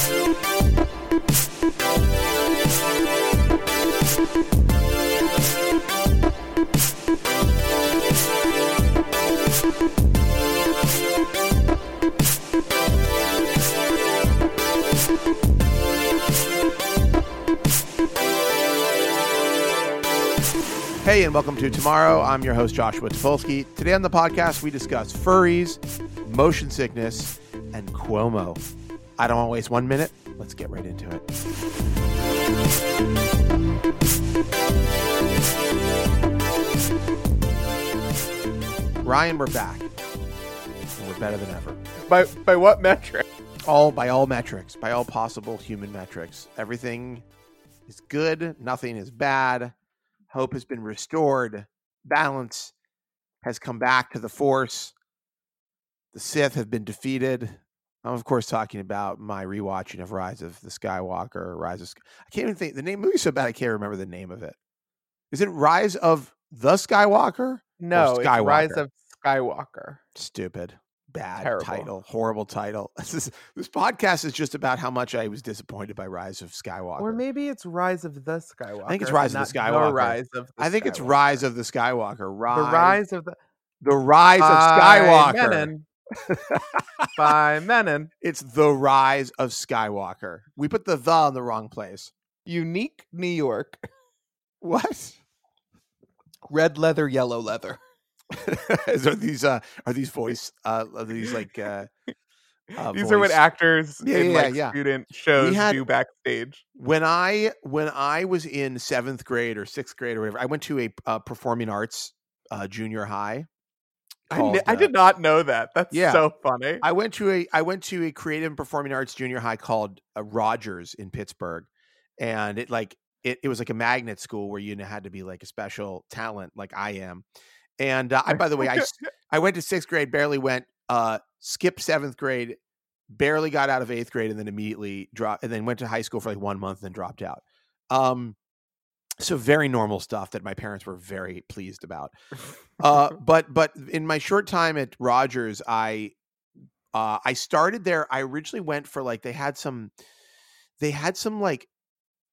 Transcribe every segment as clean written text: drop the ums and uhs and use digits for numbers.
Hey, and welcome to Tomorrow. I'm your host, Joshua Topolsky. Today on the podcast, we discuss furries, motion sickness, and Cuomo. I don't want to waste 1 minute. Let's get right into it. Ryan, we're back. And we're better than ever. By what metric? By all metrics. By all possible human metrics. Everything is good. Nothing is bad. Hope has been restored. Balance has come back to the force. The Sith have been defeated. I'm, of course, talking about my rewatching of Rise of the Skywalker. I can't even think. The name movie's so bad I can't remember the name of it. Is it Rise of the Skywalker? No, Skywalker? It's Rise of Skywalker. Stupid. Bad. Terrible title. Horrible title. This podcast is just about how much I was disappointed by Rise of Skywalker. Or maybe it's Rise of the Skywalker. I think it's Rise of the Skywalker. It's Rise of the Skywalker. The Rise of Skywalker. By Menon. It's The Rise of Skywalker. We put the in the wrong place. Unique New York. What? Red leather, yellow leather. These are what actors in student shows do backstage. When I was in 7th grade or 6th grade or whatever, I went to a performing arts junior high. I did not know that. That's so funny. I went to a creative and performing arts junior high called Rogers in Pittsburgh, and it was like a magnet school where you had to be like a special talent, like I am. And by the way, I went to 6th grade, barely went, skipped 7th grade, barely got out of 8th grade, and then immediately dropped, and then went to high school for like 1 month and then dropped out. So very normal stuff that my parents were very pleased about. But in my short time at Rogers, I started there. I originally went for like, actually,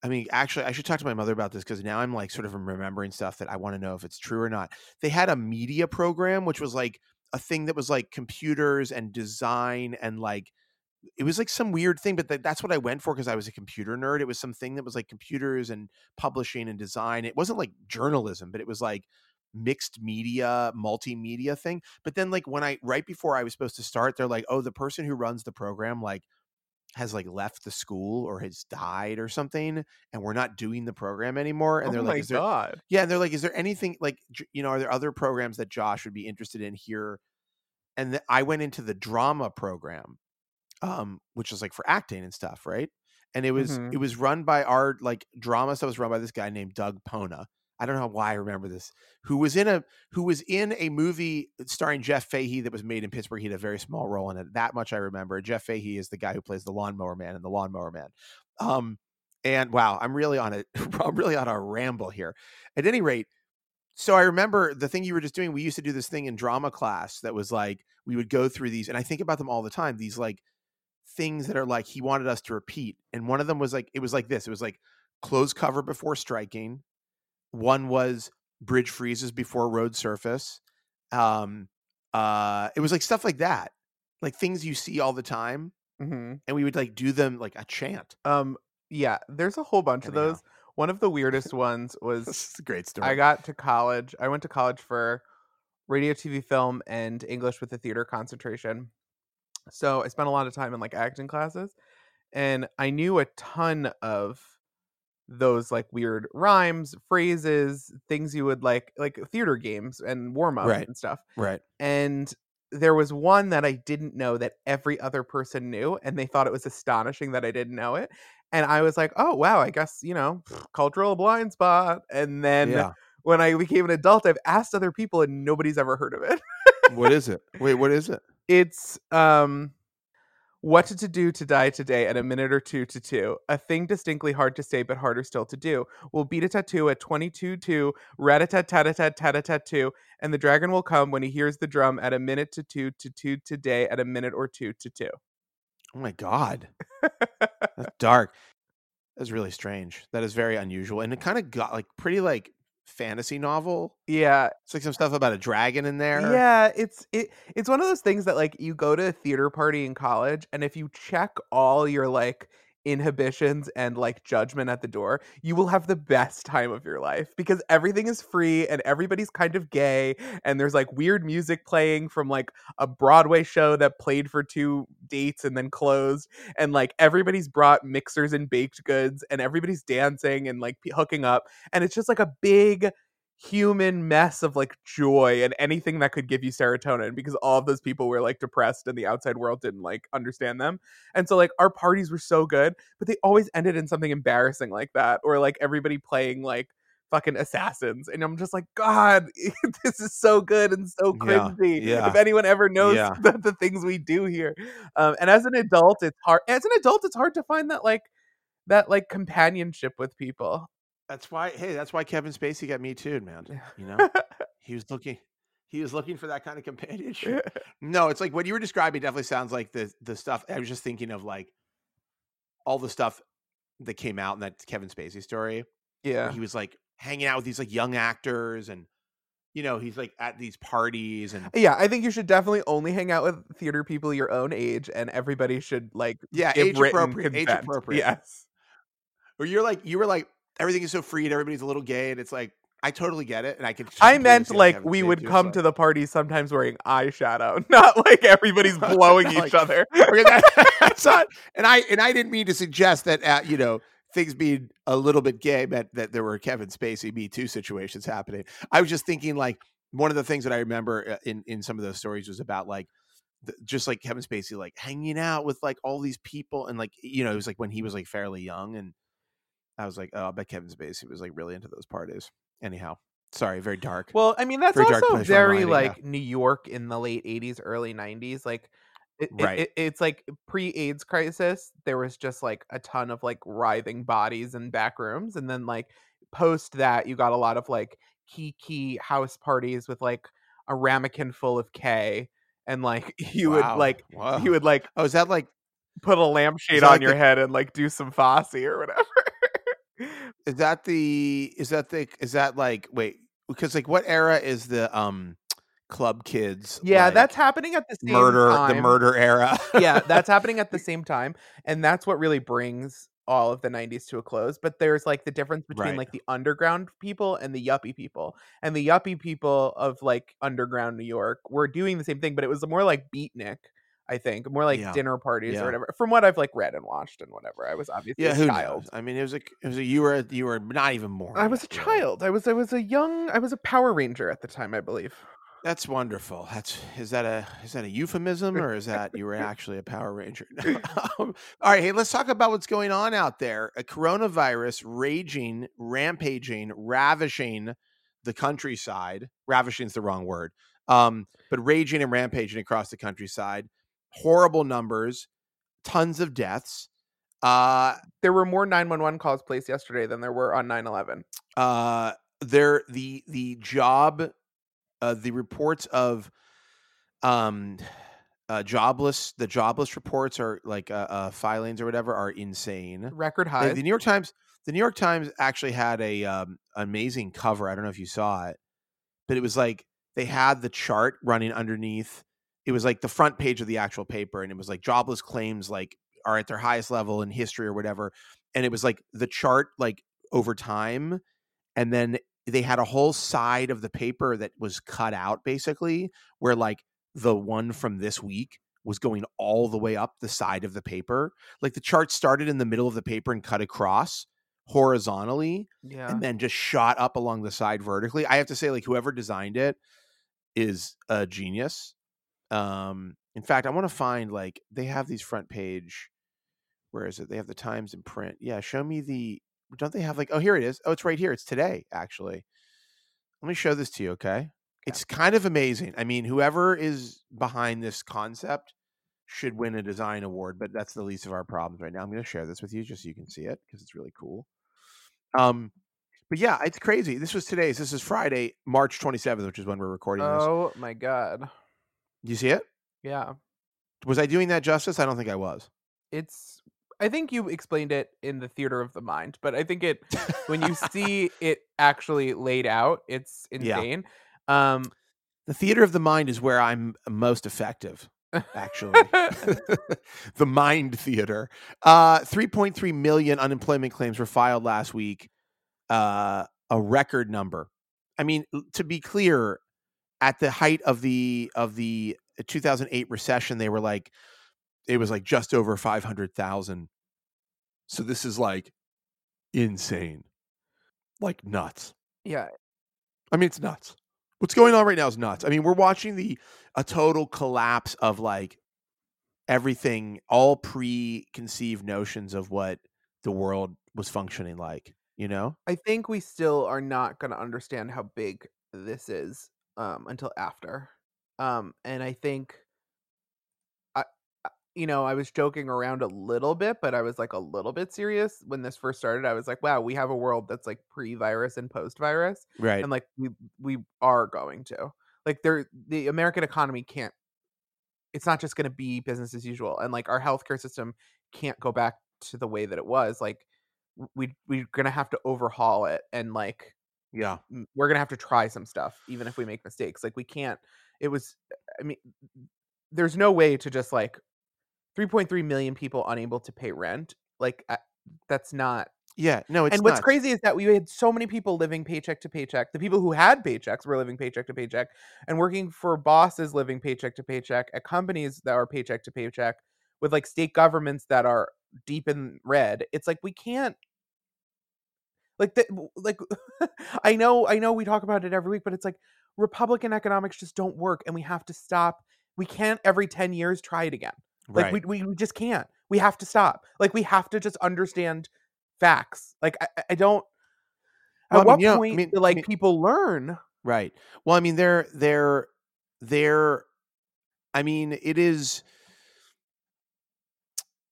I should talk to my mother about this because now I'm like sort of remembering stuff that I want to know if it's true or not. They had a media program, which was like a thing that was like computers and design and like it was like some weird thing, but that's what I went for because I was a computer nerd. It was something that was like computers and publishing and design. It wasn't like journalism, but it was like mixed media, multimedia thing. But then like right before I was supposed to start, they're like, oh, the person who runs the program like has like left the school or has died or something, and we're not doing the program anymore. And they're like, and they're like, is there anything like, you know, are there other programs that Josh would be interested in here? And I went into the drama program, which is like for acting and stuff. Right. And it was, It was run by our like drama stuff was run by this guy named Doug Pona. I don't know why I remember this, who was in a movie starring Jeff Fahey that was made in Pittsburgh. He had a very small role in it. That much I remember. Jeff Fahey is the guy who plays the Lawnmower Man in The Lawnmower Man. And wow, I'm really on a ramble here. At any rate, so I remember the thing you were just doing. We used to do this thing in drama class that was like, we would go through these, and I think about them all the time. These like things that are like, he wanted us to repeat. And one of them was like, it was like this. It was like close cover before striking. One was bridge freezes before road surface. It was like stuff like that, like things you see all the time. Mm-hmm. And we would like do them like a chant. There's a whole bunch of those. One of the weirdest ones was this is a great story. I went to college for radio, TV, film, and English with a theater concentration. So I spent a lot of time in like acting classes, and I knew a ton of those like weird rhymes, phrases, things you would like theater games and warm up and stuff. Right. And there was one that I didn't know that every other person knew, and they thought it was astonishing that I didn't know it. And I was like, oh wow, I guess, you know, cultural blind spot. And then when I became an adult, I've asked other people and nobody's ever heard of it. What is it? Wait, what is it? It's, what to do to die today at a minute or two to two. A thing distinctly hard to say, but harder still to do. We'll beat a tattoo at 22-2, rat-a-tat-tat-tat-tat-tat-tat-two, and the dragon will come when he hears the drum at a minute to two today at a minute or two to two. Oh my God. That's dark. That's really strange. That is very unusual. And it kind of got like pretty like fantasy novel. Yeah. It's like some stuff about a dragon in there. Yeah. It's one of those things that like you go to a theater party in college, and if you check all your like inhibitions and like judgment at the door, you will have the best time of your life, because everything is free and everybody's kind of gay, and there's like weird music playing from like a Broadway show that played for 2 dates and then closed, and like everybody's brought mixers and baked goods, and everybody's dancing and like hooking up, and it's just like a big human mess of like joy and anything that could give you serotonin, because all of those people were like depressed and the outside world didn't like understand them. And so like our parties were so good, but they always ended in something embarrassing like that, or like everybody playing like fucking assassins, and I'm just like, God, this is so good and so cringy. If anyone ever knows the things we do here. And as an adult, it's hard to find that companionship with people. That's why Kevin Spacey got Me Too'd, man. You know, he was looking for that kind of companionship. No, it's like what you were describing definitely sounds like the stuff. I was just thinking of like all the stuff that came out in that Kevin Spacey story. Yeah. He was like hanging out with these like young actors, and you know, he's like at these parties, and yeah, I think you should definitely only hang out with theater people your own age, and everybody should like age appropriate. Yes. Or you were like everything is so free and everybody's a little gay, and it's like, I totally get it. And I meant like we would come to the party sometimes wearing eyeshadow, not like everybody's blowing each other. And I didn't mean to suggest that, you know, things being a little bit gay meant that there were Kevin Spacey Me Too situations happening. I was just thinking like one of the things that I remember in some of those stories was about like, just like Kevin Spacey, like hanging out with like all these people. And like, you know, it was like when he was like fairly young, and I was like, oh, I bet Kevin Spacey was like really into those parties. Anyhow, sorry, very dark. Well, I mean, that's also very like New York in the late 80s, early 90s. Like, it's like pre-AIDS crisis. There was just like a ton of like writhing bodies in back rooms. And then like post that, you got a lot of like kiki house parties with like a ramekin full of K. And like you would like, oh, is that like put a lampshade on your head and like do some Fosse or whatever? Wait, because like what era is the club kids? Yeah, like, that's happening at the same time. The murder era. Yeah, that's happening at the same time. And that's what really brings all of the 90s to a close. But there's like the difference between like the underground people and the yuppie people. And the yuppie people of like underground New York were doing the same thing, but it was more like beatnik. I think more like dinner parties or whatever. From what I've like read and watched and whatever, I was obviously a child. Knows? I mean, it was a you were not even born. I was a child. I was a Power Ranger at the time, I believe. That's wonderful. Is that a euphemism, or is that you were actually a Power Ranger? All right, hey, let's talk about what's going on out there. A coronavirus rampaging, ravishing the countryside. Ravishing is the wrong word, but raging and rampaging across the countryside. Horrible numbers, tons of deaths. There were more 911 calls placed yesterday than there were on 9/11. The reports of jobless reports are like filings or whatever are insane. Record highs. The New York Times actually had a amazing cover. I don't know if you saw it, but it was like they had the chart running underneath. It was like the front page of the actual paper, and it was like jobless claims like are at their highest level in history or whatever. And it was like the chart like over time. And then they had a whole side of the paper that was cut out basically, where like the one from this week was going all the way up the side of the paper. Like the chart started in the middle of the paper and cut across horizontally and then just shot up along the side vertically. I have to say, like, whoever designed it is a genius. In fact, I want to find, like, they have these front page, where is it? They have the Times in print. Yeah. Show me don't they have like, oh, here it is. Oh, it's right here. It's today. Actually, let me show this to you. Okay. It's kind of amazing. I mean, whoever is behind this concept should win a design award, but that's the least of our problems right now. I'm going to share this with you just so you can see it, because it's really cool. But yeah, it's crazy. This was today's, this is Friday, March 27th, which is when we're recording this. Oh my God. You see it? Yeah. Was I doing that justice? I don't think I was. It's I think you explained it in the theater of the mind, but I think it when you see it actually laid out, it's insane. Yeah. The theater of the mind is where I'm most effective, actually. The mind theater. 3.3 million unemployment claims were filed last week. A record number. I mean, to be clear, at the height of the 2008 recession, they were like, it was like just over 500,000. So this is like insane, like nuts. Yeah. I mean, it's nuts. What's going on right now is nuts. I mean, we're watching a total collapse of like everything, all preconceived notions of what the world was functioning like, you know? I think we still are not going to understand how big this is until after. And I think, I was joking around a little bit, but I was like a little bit serious when this first started. I was like, wow, we have a world that's like pre-virus and post-virus. Right. And like, we are going to like the American economy can't, it's not just going to be business as usual. And like our healthcare system can't go back to the way that it was. Like we're going to have to overhaul it. And like, yeah, we're going to have to try some stuff, even if we make mistakes. Like we can't, there's no way to just like 3.3 million people unable to pay rent. Like that's not. Yeah, no, it's not. And what's crazy is that we had so many people living paycheck to paycheck. The people who had paychecks were living paycheck to paycheck and working for bosses living paycheck to paycheck at companies that are paycheck to paycheck with like state governments that are deep in red. It's like, we can't. Like, I know we talk about it every week, but it's like Republican economics just don't work and we have to stop. We can't every 10 years try it again. Right. Like we just can't. We have to stop. Like we have to just understand facts. Like I don't. Well, at what point do people learn? Right. Well, I mean, they're. I mean, it is.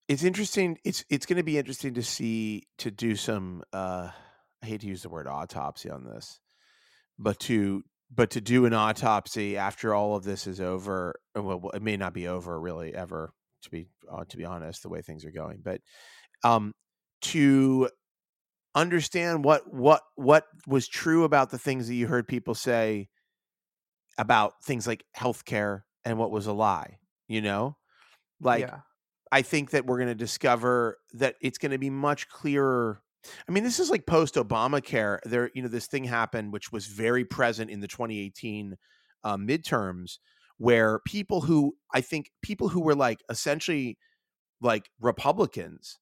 It's interesting. It's going to be interesting to see, to do some. I hate to use the word autopsy on this, but to do an autopsy after all of this is over. Well, it may not be over really ever. To be honest, the way things are going, but to understand what was true about the things that you heard people say about things like healthcare and what was a lie, you know, like yeah. I think that we're going to discover that it's going to be much clearer. I mean, this is like post Obamacare. There, you know, this thing happened, which was very present in the 2018 midterms. Where people who were like essentially like Republicans,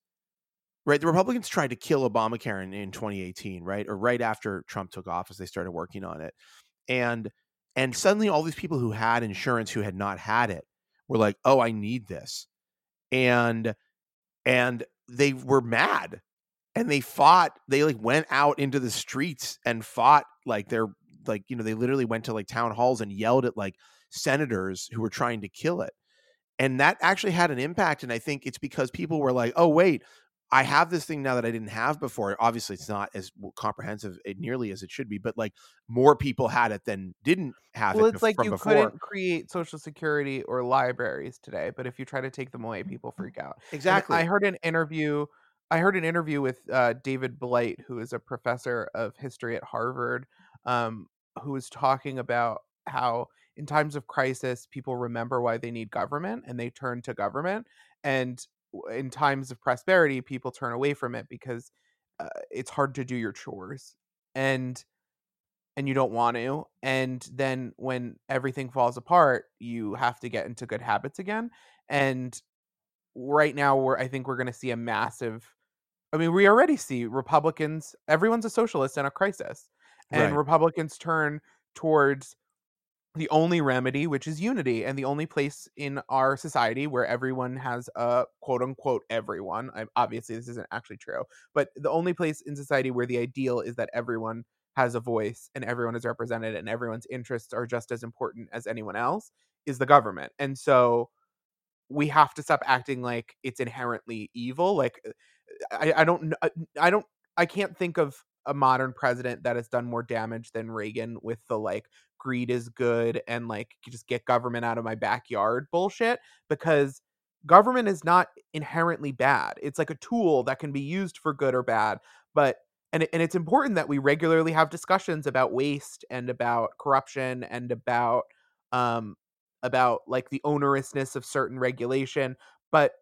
right? The Republicans tried to kill Obamacare in 2018, right? Or right after Trump took office, they started working on it. And suddenly all these people who had insurance who had not had it were like, oh, I need this. And they were mad and they fought. They like went out into the streets and fought like their, like, you know, they literally went to like town halls and yelled at like senators who were trying to kill it. And that actually had an impact. And I think it's because people were like, oh, wait, I have this thing now that I didn't have before. Obviously, it's not as comprehensive nearly as it should be, but like more people had it than didn't have it. Well, it's like you couldn't create Social Security or libraries today, but if you try to take them away, people freak out. Exactly. And I heard an interview. with David Blight, who is a professor of history at Harvard, who was talking about how in times of crisis, people remember why they need government and they turn to government. And in times of prosperity, people turn away from it because it's hard to do your chores and you don't want to. And then when everything falls apart, you have to get into good habits again. And right now I think we're going to see a massive, I mean, we already see Republicans, everyone's a socialist in a crisis, and right. Republicans turn towards the only remedy, which is unity, and the only place in our society where everyone has a quote unquote everyone. Obviously, this isn't actually true, but the only place in society where the ideal is that everyone has a voice and everyone is represented and everyone's interests are just as important as anyone else is the government. And so we have to stop acting like it's inherently evil. Like I can't think of a modern president that has done more damage than Reagan with the like greed is good and like you just get government out of my backyard bullshit, because government is not inherently bad. It's like a tool that can be used for good or bad. But and it's important that we regularly have discussions about waste and about corruption and about like the onerousness of certain regulation. But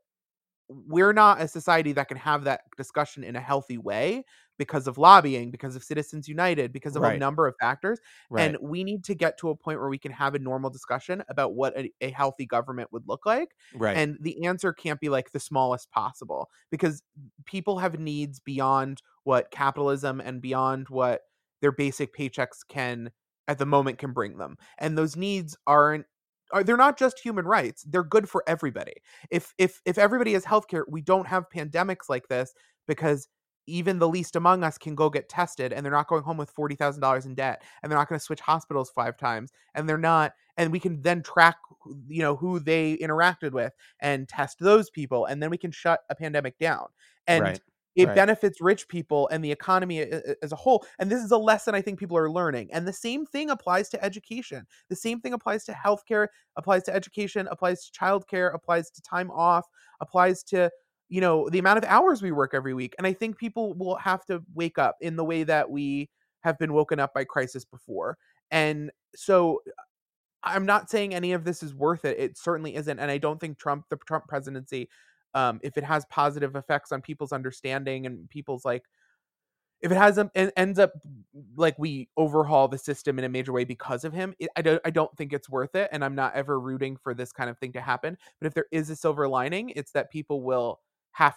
we're not a society that can have that discussion in a healthy way because of lobbying, because of Citizens United, because of a number of factors. Right. And we need to get to a point where we can have a normal discussion about what a healthy government would look like. Right. And the answer can't be like the smallest possible, because people have needs beyond what capitalism and beyond what their basic paychecks can at the moment can bring them. And those needs they're not just human rights. They're good for everybody. If everybody has healthcare, we don't have pandemics like this, because even the least among us can go get tested, and they're not going home with $40,000 in debt, and they're not going to switch hospitals 5 times, and they're not. And we can then track, who they interacted with and test those people, and then we can shut a pandemic down. And it benefits rich people and the economy as a whole. And this is a lesson I think people are learning. And the same thing applies to education. The same thing applies to healthcare, applies to education, applies to childcare, applies to time off, applies to, the amount of hours we work every week. And I think people will have to wake up in the way that we have been woken up by crisis before. And so I'm not saying any of this is worth it. It certainly isn't. And I don't think the Trump presidency, if it has positive effects on people's understanding and people's if it has ends up like we overhaul the system in a major way because of him, I don't think it's worth it. And I'm not ever rooting for this kind of thing to happen. But if there is a silver lining, it's that people will have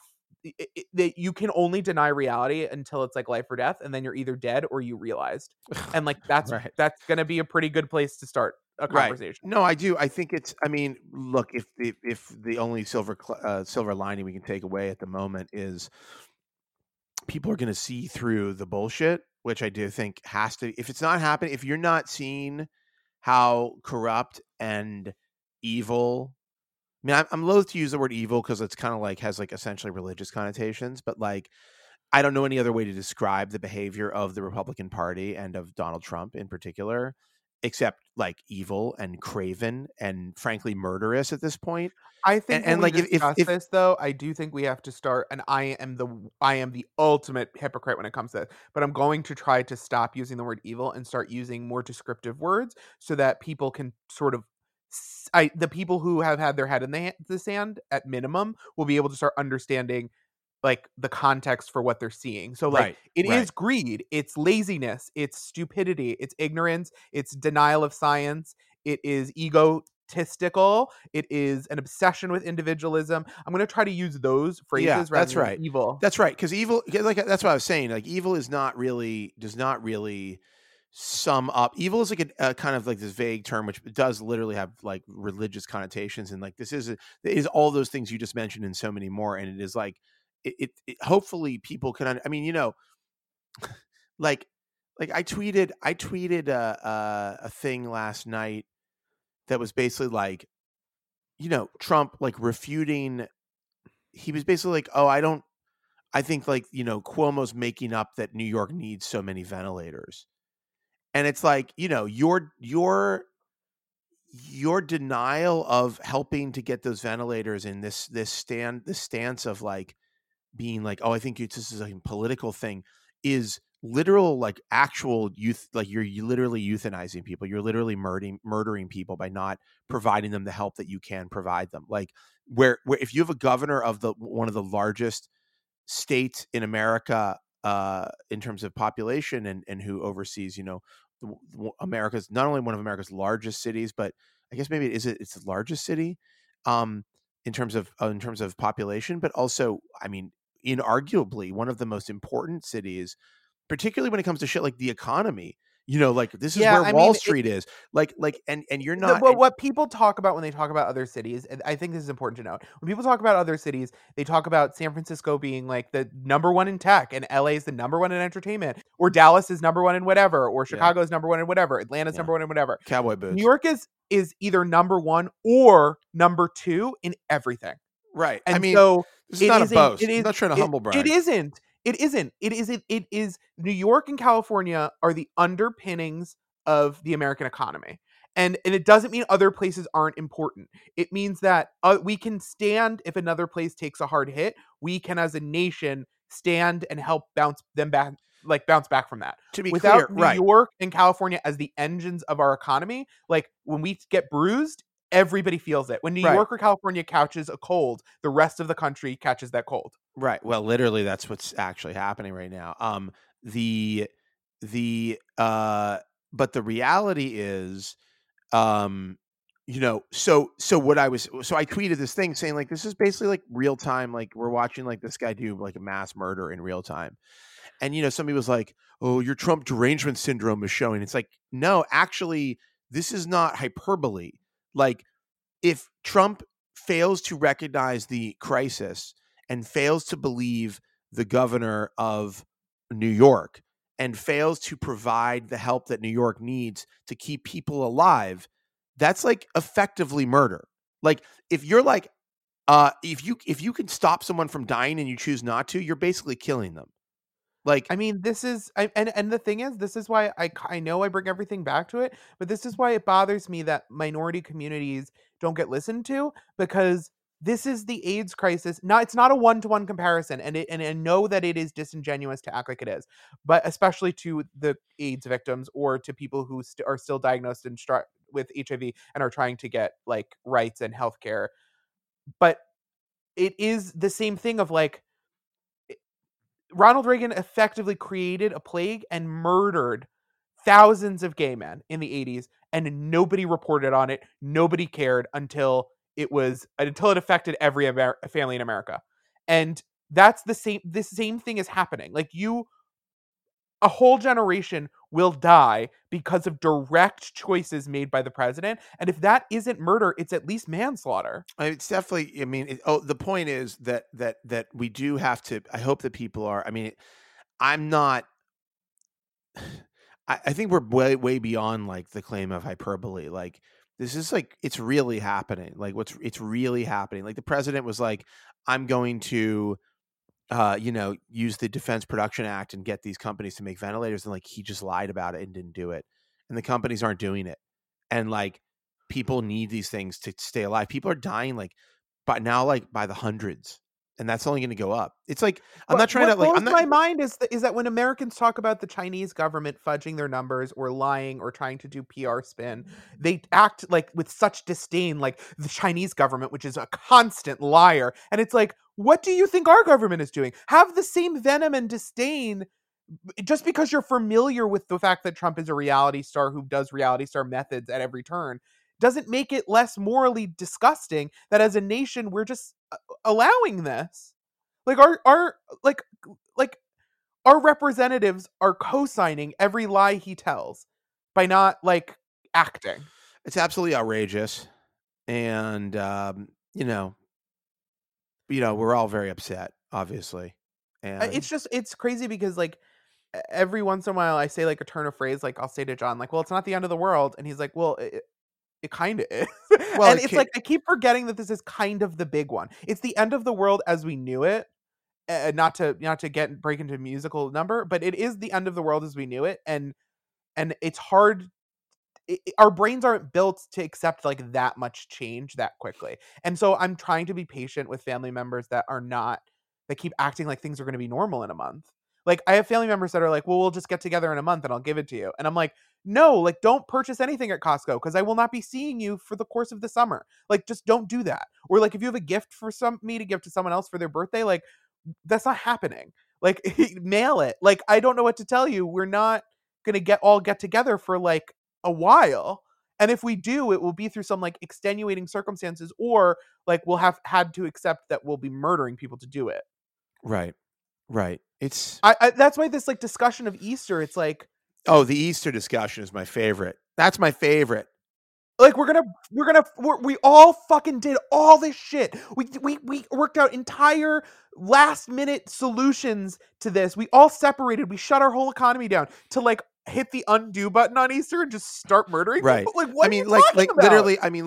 that you can only deny reality until it's like life or death, and then you're either dead or you realized. And that's that's going to be a pretty good place to start a conversation. Right. No, I do. I think it's, look, if the only silver lining we can take away at the moment is people are going to see through the bullshit, which I do think has to, if it's not happening, if you're not seeing how corrupt and evil, I'm loath to use the word evil because it's kind of has essentially religious connotations, but I don't know any other way to describe the behavior of the Republican Party and of Donald Trump in particular, except evil and craven and frankly murderous at this point. I think if this though, I do think we have to start, and I am the ultimate hypocrite when it comes to this, but I'm going to try to stop using the word evil and start using more descriptive words so that people can sort of the people who have had their head in the sand at minimum will be able to start understanding the context for what they're seeing. So it is greed, it's laziness, it's stupidity, it's ignorance, it's denial of science, it is egotistical, it is an obsession with individualism. I'm going to try to use those phrases rather than evil. That's right, because evil, that's what I was saying. Evil is does not really sum up. Evil is a kind of this vague term which does literally have religious connotations, and this is all those things you just mentioned and so many more. And it is It hopefully people can, I tweeted a thing last night that was basically Trump refuting. He was basically I think Cuomo's making up that New York needs so many ventilators. And it's your denial of helping to get those ventilators in this stance of being I think this is a political thing is literal, actual youth. You're literally euthanizing people. You're literally murdering people by not providing them the help that you can provide them. Where if you have a governor of one of the largest states in America, in terms of population and who oversees, America's not only one of America's largest cities, but I guess maybe it's the largest city, in terms of population, but also, inarguably one of the most important cities, particularly when it comes to shit like the economy. This is where Wall Street is. And you're not. Well, what people talk about when they talk about other cities, and I think this is important to note. When people talk about other cities, they talk about San Francisco being the #1 in tech, and LA is the #1 in entertainment, or Dallas is #1 in whatever, or Chicago is #1 in whatever, Atlanta's #1 in whatever. Cowboy boots. New York is either #1 or #2 in everything. Right. And so this is not a boast. I'm not trying to humble brag. It isn't. It isn't. It isn't. It is. New York and California are the underpinnings of the American economy. And it doesn't mean other places aren't important. It means that we can stand if another place takes a hard hit. We can, as a nation, stand and help bounce them back, like bounce back from that. To be without clear, New York and California as the engines of our economy, like when we get bruised, everybody feels it. When New York or California catches a cold, the rest of the country catches that cold. Right. Well, literally, that's what's actually happening right now. But the reality is. So I tweeted this thing saying like, this is basically like real time. Like we're watching like this guy do like a mass murder in real time. And, you know, somebody was like, oh, your Trump derangement syndrome is showing. It's like, no, actually, this is not hyperbole. Like if Trump fails to recognize the crisis and fails to believe the governor of New York and fails to provide the help that New York needs to keep people alive, that's like effectively murder. Like if you're like, if you can stop someone from dying and you choose not to, you're basically killing them. Like, I mean, this is, and the thing is, this is why I know I bring everything back to it, but this is why it bothers me that minority communities don't get listened to, because this is the AIDS crisis. Now, it's not a one-to-one comparison, and I know that it is disingenuous to act like it is, but especially to the AIDS victims or to people who are still diagnosed and with HIV and are trying to get like rights and healthcare. But it is the same thing of like Ronald Reagan effectively created a plague and murdered thousands of gay men in the 80s, and nobody reported on it. Nobody cared until it affected every family in America. And that's the same thing is happening. Like a whole generation will die because of direct choices made by the president. And if that isn't murder, it's at least manslaughter. It's definitely, the point is that we do have to, I hope that people are, I think we're way, way beyond like the claim of hyperbole. Like, this is like, it's really happening. Like it's really happening. Like the president was like, I'm going to, use the Defense Production Act and get these companies to make ventilators. And like, he just lied about it and didn't do it. And the companies aren't doing it. And like, people need these things to stay alive. People are dying by the hundreds. And that's only going to go up. It's like, my mind is that when Americans talk about the Chinese government fudging their numbers or lying or trying to do PR spin, they act like with such disdain, like the Chinese government, which is a constant liar. And it's like, what do you think our government is doing? Have the same venom and disdain. Just because you're familiar with the fact that Trump is a reality star who does reality star methods at every turn doesn't make it less morally disgusting that as a nation we're just allowing this. Like our representatives are co-signing every lie he tells by not like acting. It's absolutely outrageous, and we're all very upset, obviously. And it's crazy because like every once in a while I say like a turn of phrase, like I'll say to John like, well, it's not the end of the world, and he's like, well. It kind of is. Well, and it's like, I keep forgetting that this is kind of the big one. It's the end of the world as we knew it. Not to break into a musical number, but it is the end of the world as we knew it. And it's hard. Our brains aren't built to accept like that much change that quickly. And so I'm trying to be patient with family members that keep acting like things are going to be normal in a month. Like I have family members that are like, well, we'll just get together in a month and I'll give it to you. And I'm like, no, like don't purchase anything at Costco because I will not be seeing you for the course of the summer. Like just don't do that. Or like if you have a gift for me to give to someone else for their birthday, like that's not happening. Like mail it. Like I don't know what to tell you. We're not going to get together for like a while. And if we do, it will be through some like extenuating circumstances or like we'll have had to accept that we'll be murdering people to do it. Right. Right. It's that's why this like discussion of Easter, it's like, oh, the Easter discussion is my favorite. That's my favorite. Like we all fucking did all this shit. We worked out entire last minute solutions to this. We all separated. We shut our whole economy down to like hit the undo button on Easter and just start murdering people. Like what are you talking about?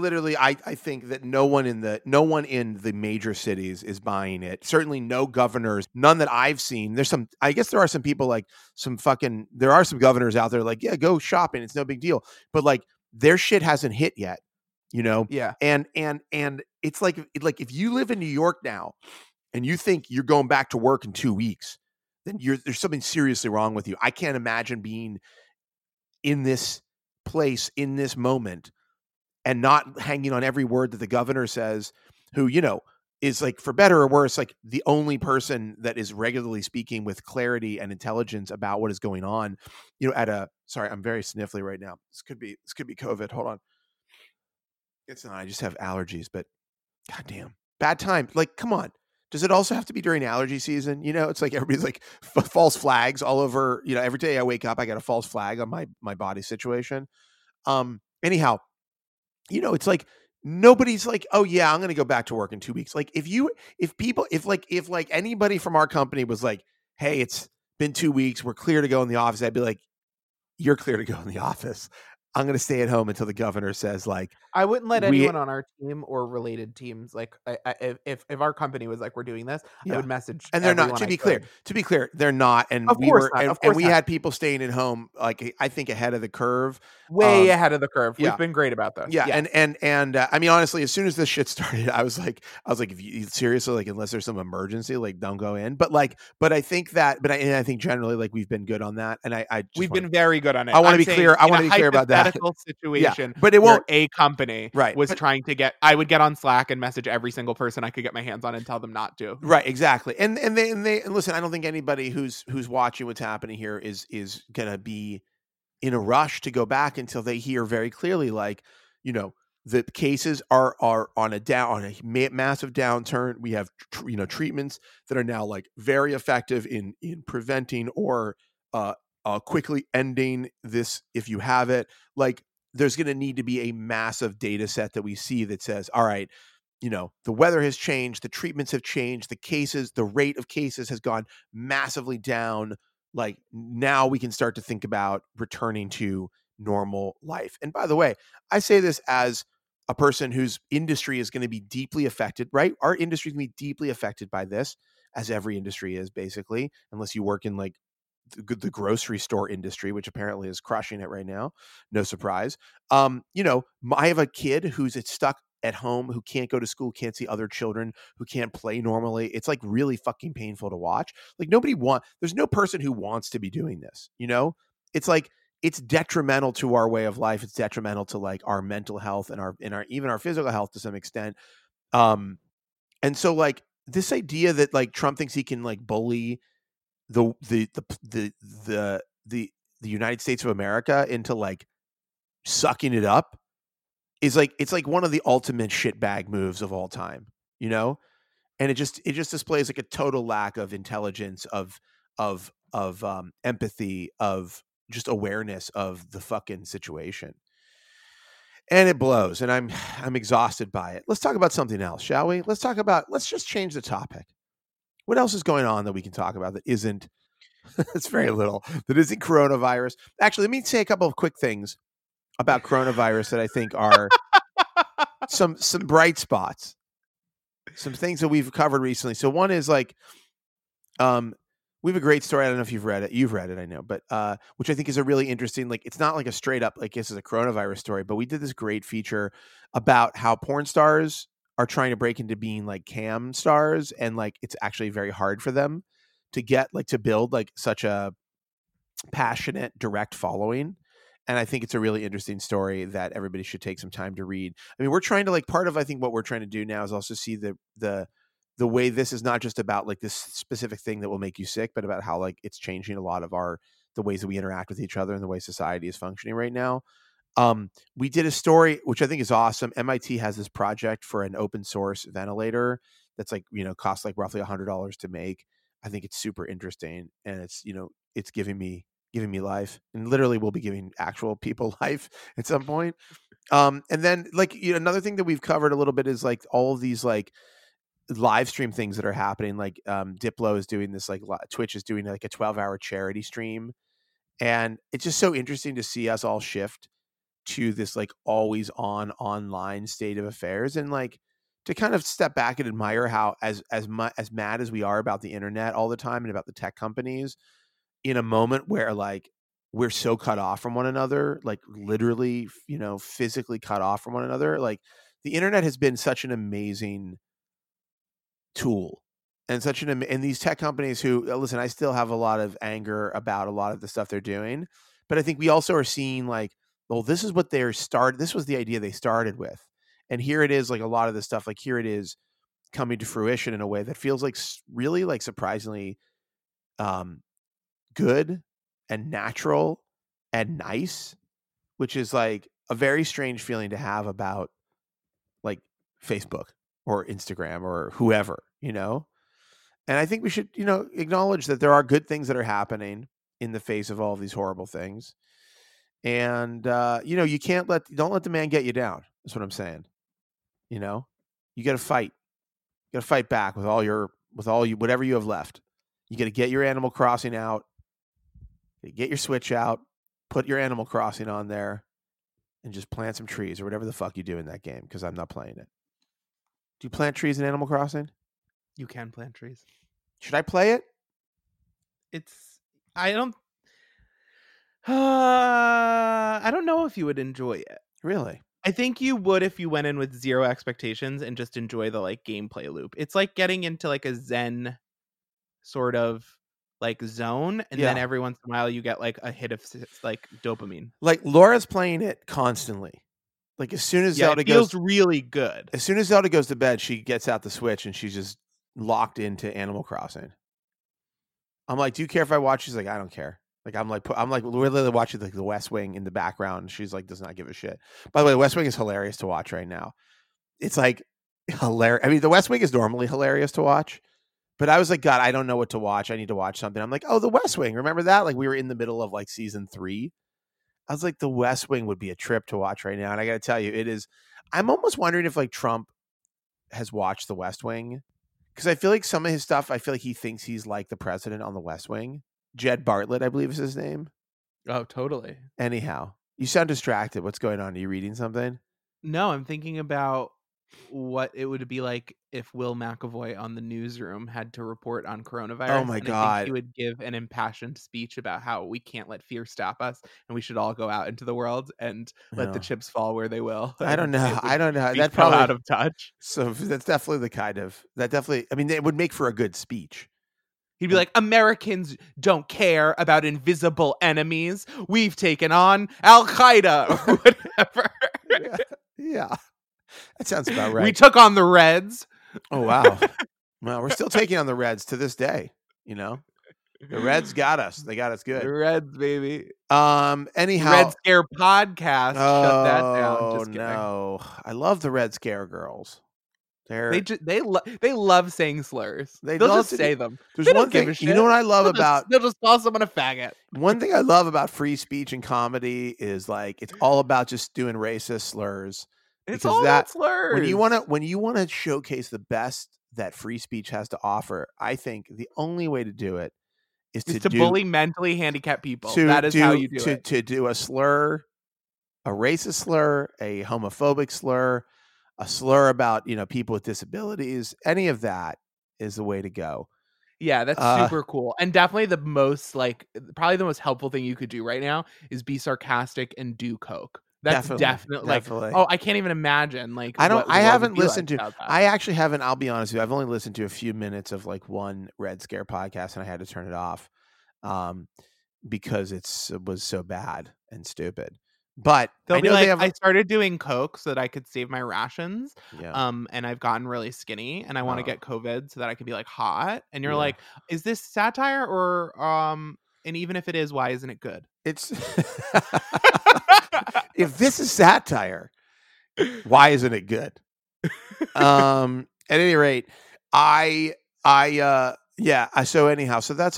Literally I think that no one in the major cities is buying it. Certainly no governors, none that I've seen. There are some governors out there like, yeah, go shopping, it's no big deal. But like their shit hasn't hit yet, you know? Yeah. And it's like if you live in New York now and you think you're going back to work in 2 weeks, then there's something seriously wrong with you. I can't imagine being in this place in this moment and not hanging on every word that the governor says, who, you know, is like, for better or worse, like the only person that is regularly speaking with clarity and intelligence about what is going on, you know, at a, sorry, I'm very sniffly right now. This could be COVID. Hold on. It's not, I just have allergies, but goddamn bad time. Like, come on. Does it also have to be during allergy season? You know, it's like everybody's like false flags all over, you know, every day I wake up, I got a false flag on my body situation. Anyhow, you know, it's like, nobody's like, oh yeah, I'm going to go back to work in 2 weeks. Like if anybody from our company was like, hey, it's been 2 weeks, we're clear to go in the office, I'd be like, you're clear to go in the office. I'm going to stay at home until the governor says, like, I wouldn't let anyone on our team or related teams. Like if our company was like, we're doing this, yeah. I would message. And they're not, to be clear, they're not. And of we were, not, and we not. Had people staying at home, like I think ahead of the curve, way ahead of the curve. Yeah. We've been great about that. Yeah. Yes. And I mean, honestly, as soon as this shit started, I was like, if you seriously, like, unless there's some emergency, like don't go in. But I think that, I think generally, like, we've been good on that. And we've been very good on it. I want to be clear. I want to be clear about that. Situation, yeah, but it won't. A company right, was but, trying to get. I would get on Slack and message every single person I could get my hands on and tell them not to. Right, exactly. And listen. I don't think anybody who's watching what's happening here is gonna be in a rush to go back until they hear very clearly, like, you know, the cases are on a massive downturn. We have treatments that are now like very effective in preventing or quickly ending this if you have it. Like, there's going to need to be a massive data set that we see that says, all right, you know, the weather has changed, the treatments have changed, the rate of cases has gone massively down. Like, now we can start to think about returning to normal life. And by the way, I say this as a person whose industry is going to be deeply affected, right? Our industry is going to be deeply affected by this, as every industry is, basically, unless you work in like the grocery store industry, which apparently is crushing it right now. No surprise. You know, I have a kid who's stuck at home, who can't go to school, can't see other children, who can't play normally. It's like really fucking painful to watch. Like, there's no person who wants to be doing this. You know, it's like, it's detrimental to our way of life. It's detrimental to like our mental health and even our physical health to some extent. And so like this idea that like Trump thinks he can like bully the United States of America into like sucking it up is like, it's like one of the ultimate shitbag moves of all time, you know? And it just displays like a total lack of intelligence, of empathy, of just awareness of the fucking situation. And it blows, and I'm exhausted by it. Let's talk about something else, shall we? Let's just change the topic. What else is going on that we can talk about that isn't, that's very little, that isn't coronavirus? Actually, let me say a couple of quick things about coronavirus that I think are some bright spots, some things that we've covered recently. So one is like, we have a great story. I don't know if you've read it. You've read it, I know, but which I think is a really interesting, like, it's not like a straight up, like, this is a coronavirus story, but we did this great feature about how porn stars are trying to break into being like cam stars, and like it's actually very hard for them to get like to build like such a passionate direct following. And I think it's a really interesting story that everybody should take some time to read. I mean, we're trying to like, part of, I think what we're trying to do now is also see the way this is not just about like this specific thing that will make you sick, but about how like it's changing a lot of the ways that we interact with each other and the way society is functioning right now. We did a story, which I think is awesome. MIT has this project for an open source ventilator that's like, you know, costs like roughly $100 to make. I think it's super interesting, and it's, you know, it's giving me life, and literally we'll be giving actual people life at some point. And then like, you know, another thing that we've covered a little bit is like all of these like live stream things that are happening. Like, Diplo is doing this, like Twitch is doing like a 12-hour charity stream. And it's just so interesting to see us all shift to this like always on online state of affairs, and like to kind of step back and admire how as mad as we are about the internet all the time and about the tech companies, in a moment where like we're so cut off from one another, like literally, you know, physically cut off from one another. Like the internet has been such an amazing tool and such an, and these tech companies who, listen, I still have a lot of anger about a lot of the stuff they're doing, but I think we also are seeing like, well, this is what they're started. This was the idea they started with. And here it is, like a lot of the stuff, like here it is coming to fruition in a way that feels like really like surprisingly good and natural and nice, which is like a very strange feeling to have about like Facebook or Instagram or whoever, you know? And I think we should, you know, acknowledge that there are good things that are happening in the face of all of these horrible things. And, you know, you can't don't let the man get you down. That's what I'm saying. You know, you got to fight. You got to fight back with whatever you have left. You got to get your Animal Crossing out, get your Switch out, put your Animal Crossing on there, and just plant some trees or whatever the fuck you do in that game, because I'm not playing it. Do you plant trees in Animal Crossing? You can plant trees. Should I play it? I don't know if you would enjoy it. Really? I think you would if you went in with zero expectations and just enjoy the like gameplay loop. It's like getting into like a Zen sort of like zone, and then every once in a while you get like a hit of like dopamine. Like Laura's playing it constantly. Like as soon as Zelda goes, feels really good. As soon as Zelda goes to bed, she gets out the Switch and she's just locked into Animal Crossing. I'm like, do you care if I watch? She's like, I don't care. Like I'm like literally watching like the West Wing in the background. She's like, does not give a shit. By the way, the West Wing is hilarious to watch right now. It's like hilarious. I mean, the West Wing is normally hilarious to watch, but I was like, God, I don't know what to watch. I need to watch something. I'm like, oh, the West Wing. Remember that? Like we were in the middle of like season 3. I was like, the West Wing would be a trip to watch right now. And I got to tell you, it is. I'm almost wondering if like Trump has watched the West Wing, because I feel like some of his stuff, I feel like he thinks he's like the president on the West Wing. Jed Bartlett, I believe is his name. Oh, totally. Anyhow, you sound distracted. What's going on? Are you reading something? No, I'm thinking about what it would be like if Will McAvoy on the Newsroom had to report on coronavirus. Oh my God. I think he would give an impassioned speech about how we can't let fear stop us and we should all go out into the world and let the chips fall where they will. I don't know. That's probably out of touch. So that's definitely the kind of, I mean, it would make for a good speech. He'd be like, Americans don't care about invisible enemies. We've taken on Al-Qaeda or whatever. Yeah. That sounds about right. We took on the Reds. Oh, wow. Well, we're still taking on the Reds to this day. You know, the Reds got us. They got us good. The Reds, baby. Anyhow. Red Scare Podcast. Oh, shut that down. Just kidding. No. I love the Red Scare girls. They love saying slurs. They'll just say them. There's one thing, you know what I love about... They'll just call someone a faggot. One thing I love about free speech and comedy is like, it's all about just doing racist slurs. It's all about slurs. When you want to showcase the best that free speech has to offer, I think the only way to do it is to bully mentally handicapped people. That is how you do it. To do a slur, a racist slur, a homophobic slur, a slur about, you know, people with disabilities, any of that is the way to go. Yeah, that's super cool. And definitely the most like probably the most helpful thing you could do right now is be sarcastic and do coke. That's definitely. Like, oh, I can't even imagine. Like, I'll be honest with you, I've only listened to a few minutes of like one Red Scare podcast and I had to turn it off because it was so bad and stupid. But they'll be like, I started doing coke so that I could save my rations. Yeah. And I've gotten really skinny and I want to get COVID so that I could be like hot. And you're like, is this satire or and even if it is, why isn't it good? It's if this is satire, why isn't it good? At any rate, so that's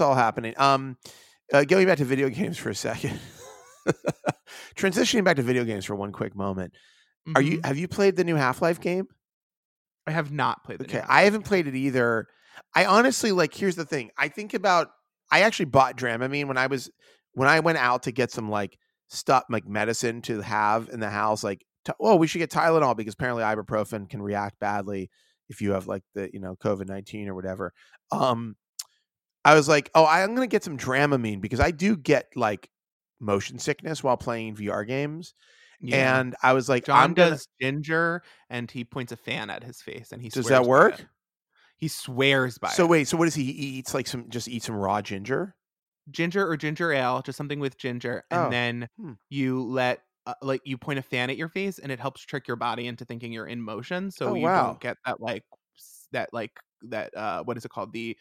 all happening. Going back to video games for a second. Transitioning back to video games for one quick moment. Mm-hmm. Have you played the new Half-Life game? I have not played the new Half-Life. I haven't played it either. I honestly here's the thing. I actually bought Dramamine when I went out to get some stuff like medicine to have in the house, we should get Tylenol because apparently ibuprofen can react badly if you have COVID-19 or whatever. I was like, I'm going to get some Dramamine because I do get motion sickness while playing VR games. Yeah. And I was like, John does ginger, and he points a fan at his face, and he does that work? By it. He swears by. So it. Wait, so what does he eats? Like some, just eat some raw ginger, ginger or ginger ale, just something with ginger, and then you let like you point a fan at your face, and it helps trick your body into thinking you're in motion, so don't get that what is it called, the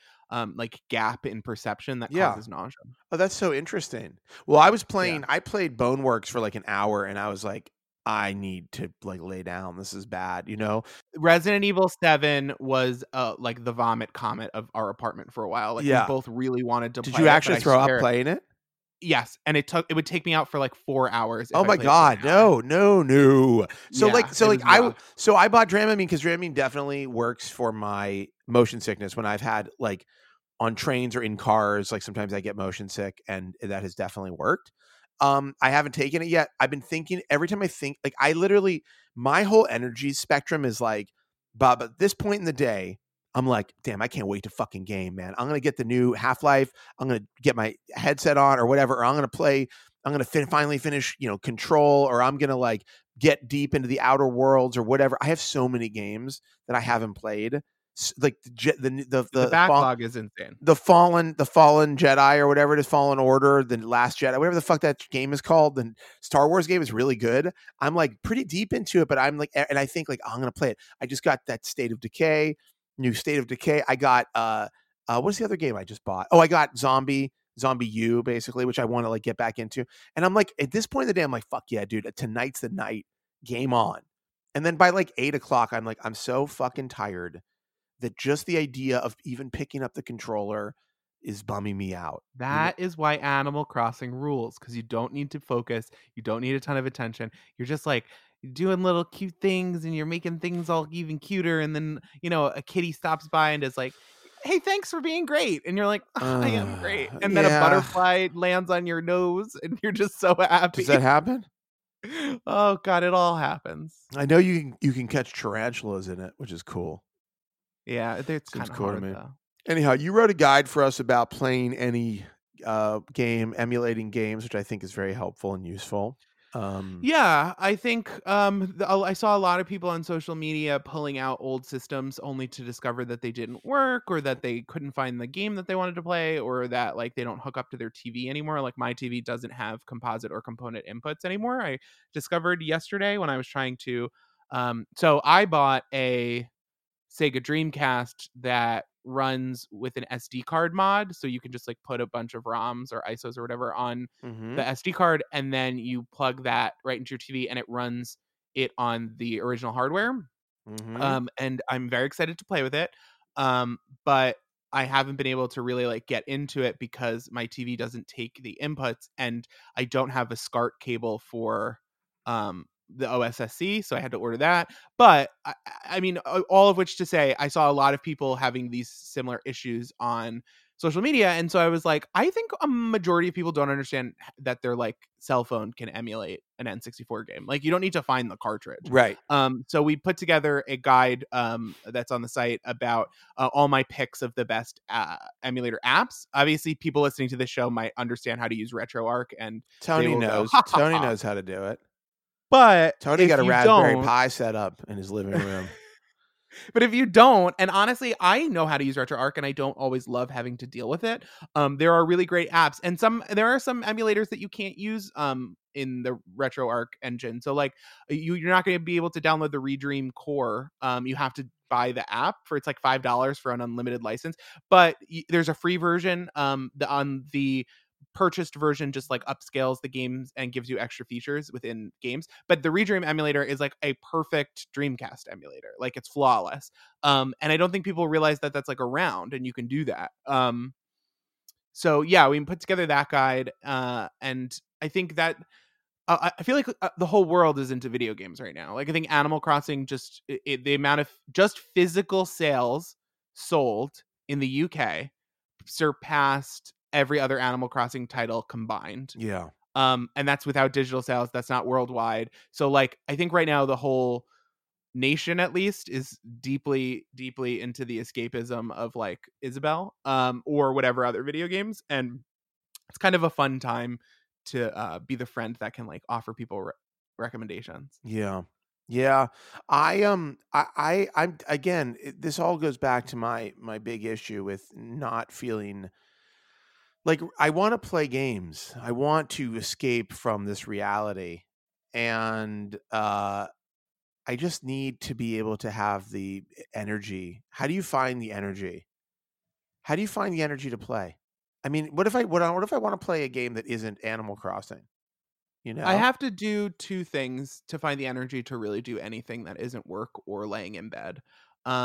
like gap in perception that causes nausea. Oh, that's so interesting. Well, I was playing I played Boneworks for like an hour, and I was like, I need to like lay down, this is bad, you know. Resident Evil 7 was like the vomit comet of our apartment for a while. Like we both really wanted to play it. Did you actually throw up playing it? Yes, and it would take me out for like 4 hours. Oh my god, no. So I bought Dramamine because Dramamine definitely works for my motion sickness. When I've had like on trains or in cars, like sometimes I get motion sick, and that has definitely worked. I haven't taken it yet. I've been thinking every time I think, like, I literally, my whole energy spectrum is like, Bob, at this point in the day, I'm like, damn, I can't wait to fucking game, man. I'm going to get the new Half-Life. I'm going to get my headset on or whatever, or I'm going to play. I'm going to finally finish, you know, Control, or I'm going to like get deep into the Outer Worlds or whatever. I have so many games that I haven't played. Like the backlog is insane. The fallen Jedi or whatever it is, Fallen Order, the Last Jedi, whatever the fuck that game is called. The Star Wars game is really good. I'm like pretty deep into it, but I'm like, and I think like, oh, I'm going to play it. I just got that State of Decay. I got what's the other game I just bought? Oh, I got Zombie U, basically, which I want to like get back into. And I'm like, at this point in the day, I'm like, fuck yeah, dude, tonight's the night, game on. And then by like 8 o'clock, I'm like, I'm so fucking tired that just the idea of even picking up the controller is bumming me out. That is why Animal Crossing rules, because you don't need to focus, you don't need a ton of attention. You're just like doing little cute things, and you're making things all even cuter, and then, you know, a kitty stops by and is like, hey, thanks for being great, and you're like, I am great, and then a butterfly lands on your nose, and you're just so happy. Does that happen? Oh god, it all happens. I know you can catch tarantulas in it, which is cool. Yeah, it's kind of cool hard, to me. Though. Anyhow, you wrote a guide for us about playing any game, emulating games, which I think is very helpful and useful. I think I saw a lot of people on social media pulling out old systems only to discover that they didn't work, or that they couldn't find the game that they wanted to play, or that like they don't hook up to their TV anymore. Like my TV doesn't have composite or component inputs anymore. I discovered yesterday when I was trying to. So I bought a Sega Dreamcast that runs with an SD card mod, so you can just like put a bunch of ROMs or ISOs or whatever on the SD card, and then you plug that right into your TV, and it runs it on the original hardware. And I'm very excited to play with it, but I haven't been able to really like get into it because my TV doesn't take the inputs, and I don't have a SCART cable for the OSSC, so I had to order that. But I mean, all of which to say, I saw a lot of people having these similar issues on social media, and so I was like, I think a majority of people don't understand that their like cell phone can emulate an N64 game. Like, you don't need to find the cartridge, right? So we put together a guide that's on the site about all my picks of the best emulator apps. Obviously, people listening to this show might understand how to use RetroArch, and Tony knows. Tony knows how to do it. But Tony got a Raspberry Pi set up in his living room. But if you don't, and honestly, I know how to use RetroArch, and I don't always love having to deal with it. There are really great apps, and there are some emulators that you can't use in the RetroArch engine. So like you're not going to be able to download the Redream core. You have to buy the app for it's like $5 for an unlimited license. But there's a free version. On the purchased version just like upscales the games and gives you extra features within games, but the Redream emulator is like a perfect Dreamcast emulator. Like, it's flawless, and I don't think people realize that that's like around and you can do that. So yeah, we put together that guide, and I think that I feel like the whole world is into video games right now. Like, I think Animal Crossing, just the amount of just physical sales sold in the UK surpassed every other Animal Crossing title combined. Yeah. And that's without digital sales. That's not worldwide. So like, I think right now the whole nation at least is deeply, deeply into the escapism of like Isabelle, or whatever other video games. And it's kind of a fun time to be the friend that can like offer people recommendations. Yeah. I'm again, this all goes back to my big issue with not feeling like I want to play games. I want to escape from this reality. And I just need to be able to have the energy. How do you find the energy? How do you find the energy to play? I mean, what if I want to play a game that isn't Animal Crossing? You know, I have to do two things to find the energy to really do anything that isn't work or laying in bed. I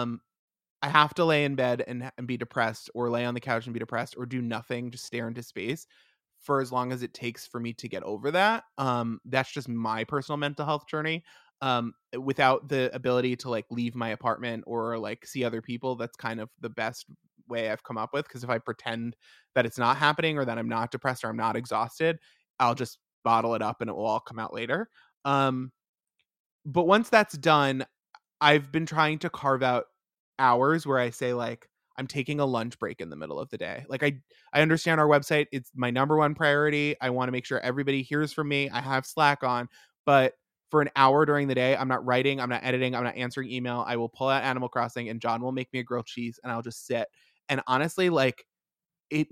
have to lay in bed and be depressed, or lay on the couch and be depressed, or do nothing, just stare into space for as long as it takes for me to get over that. That's just my personal mental health journey. Without the ability to like leave my apartment or like see other people, that's kind of the best way I've come up with, because if I pretend that it's not happening, or that I'm not depressed, or I'm not exhausted, I'll just bottle it up and it will all come out later. But once that's done, I've been trying to carve out hours where I say like, I'm taking a lunch break in the middle of the day. Like I understand our website, it's my number one priority. I want to make sure everybody hears from me. I have Slack on, but for an hour during the day, I'm not writing, I'm not editing, I'm not answering email. I will pull out Animal Crossing and John will make me a grilled cheese and I'll just sit. And honestly, like it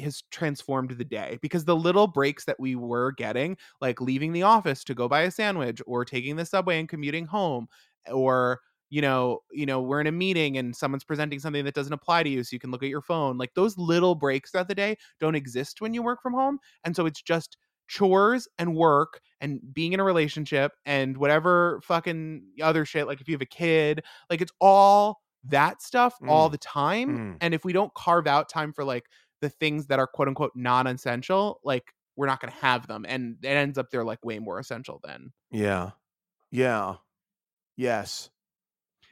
has transformed the day, because the little breaks that we were getting, like leaving the office to go buy a sandwich, or taking the subway and commuting home, or you know, we're in a meeting and someone's presenting something that doesn't apply to you, so you can look at your phone. Like those little breaks throughout the day don't exist when you work from home. And so it's just chores and work and being in a relationship and whatever fucking other shit. Like if you have a kid, like it's all that stuff all the time. And if we don't carve out time for like the things that are quote unquote non-essential, like we're not going to have them. And it ends up they're like way more essential then. Yeah. Yes.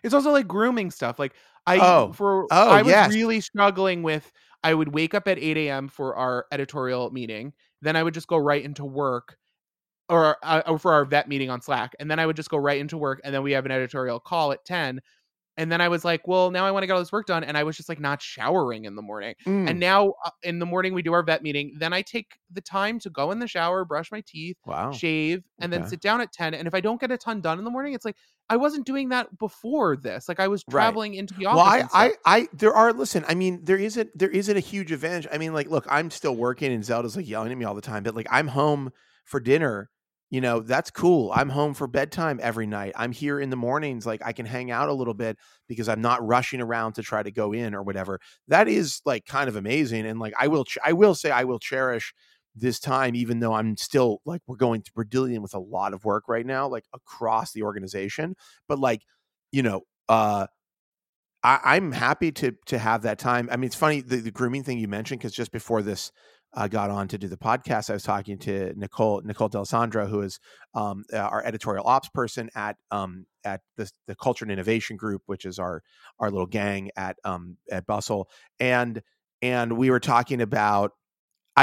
It's also like grooming stuff. Like I was really struggling with, I would wake up at 8 a.m. for our editorial meeting. Then I would just go right into work, or for our vet meeting on Slack. And then I would just go right into work. And then we have an editorial call at 10. And then I was like, well, now I want to get all this work done. And I was just like not showering in the morning. And now in the morning we do our vet meeting. Then I take the time to go in the shower, brush my teeth, shave, and then sit down at 10. And if I don't get a ton done in the morning, it's like, I wasn't doing that before this. Like I was traveling into the office. Well, there isn't a huge advantage. I mean, like, look, I'm still working and Zelda's like yelling at me all the time, but like I'm home for dinner. You know, that's cool. I'm home for bedtime every night. I'm here in the mornings. Like I can hang out a little bit because I'm not rushing around to try to go in or whatever. That is like kind of amazing. And like, I will cherish this time, even though I'm still like, we're dealing with a lot of work right now, like across the organization. But like, you know, I'm happy to have that time. I mean, it's funny, the grooming thing you mentioned, because just before this, I got on to do the podcast, I was talking to Nicole D'Alessandro, who is our editorial ops person at the Culture and Innovation Group, which is our little gang at Bustle, and we were talking about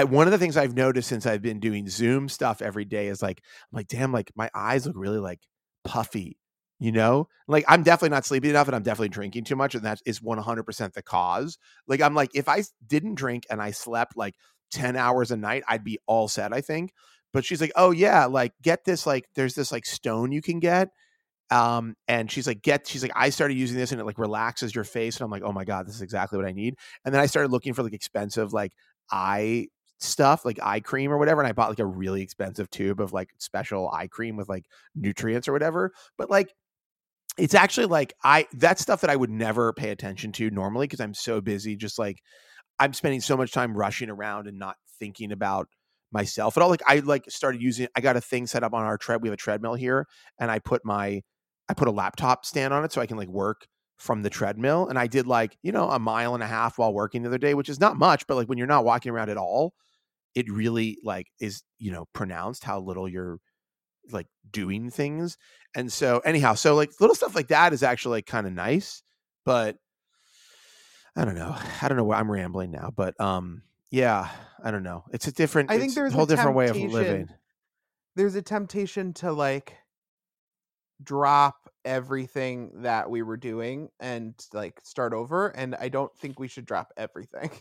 one of the things I've noticed since I've been doing Zoom stuff every day is like, I'm like, damn, like my eyes look really like puffy. You know, like I'm definitely not sleeping enough and I'm definitely drinking too much. And that is 100% the cause. Like, I'm like, if I didn't drink and I slept like 10 hours a night, I'd be all set, I think. But she's like, oh yeah, like get this, like there's this like stone you can get. And she's like, I started using this and it like relaxes your face. And I'm like, oh my God, this is exactly what I need. And then I started looking for like expensive, like eye stuff, like eye cream or whatever. And I bought like a really expensive tube of like special eye cream with like nutrients or whatever. But like, it's actually like that's stuff that I would never pay attention to normally, because I'm so busy. Just like I'm spending so much time rushing around and not thinking about myself at all. Like I got a thing set up on our tread. We have a treadmill here, and I put a laptop stand on it so I can like work from the treadmill. And I did like, you know, 1.5 miles while working the other day, which is not much, but like when you're not walking around at all, it really like is, you know, pronounced how little you're like doing things. And so anyhow, so like little stuff like that is actually like kind of nice. But I don't know where I'm rambling now, but yeah, I don't know, it's a different, I think there's a whole different way of living. There's a temptation to like drop everything that we were doing and like start over, and I don't think we should drop everything.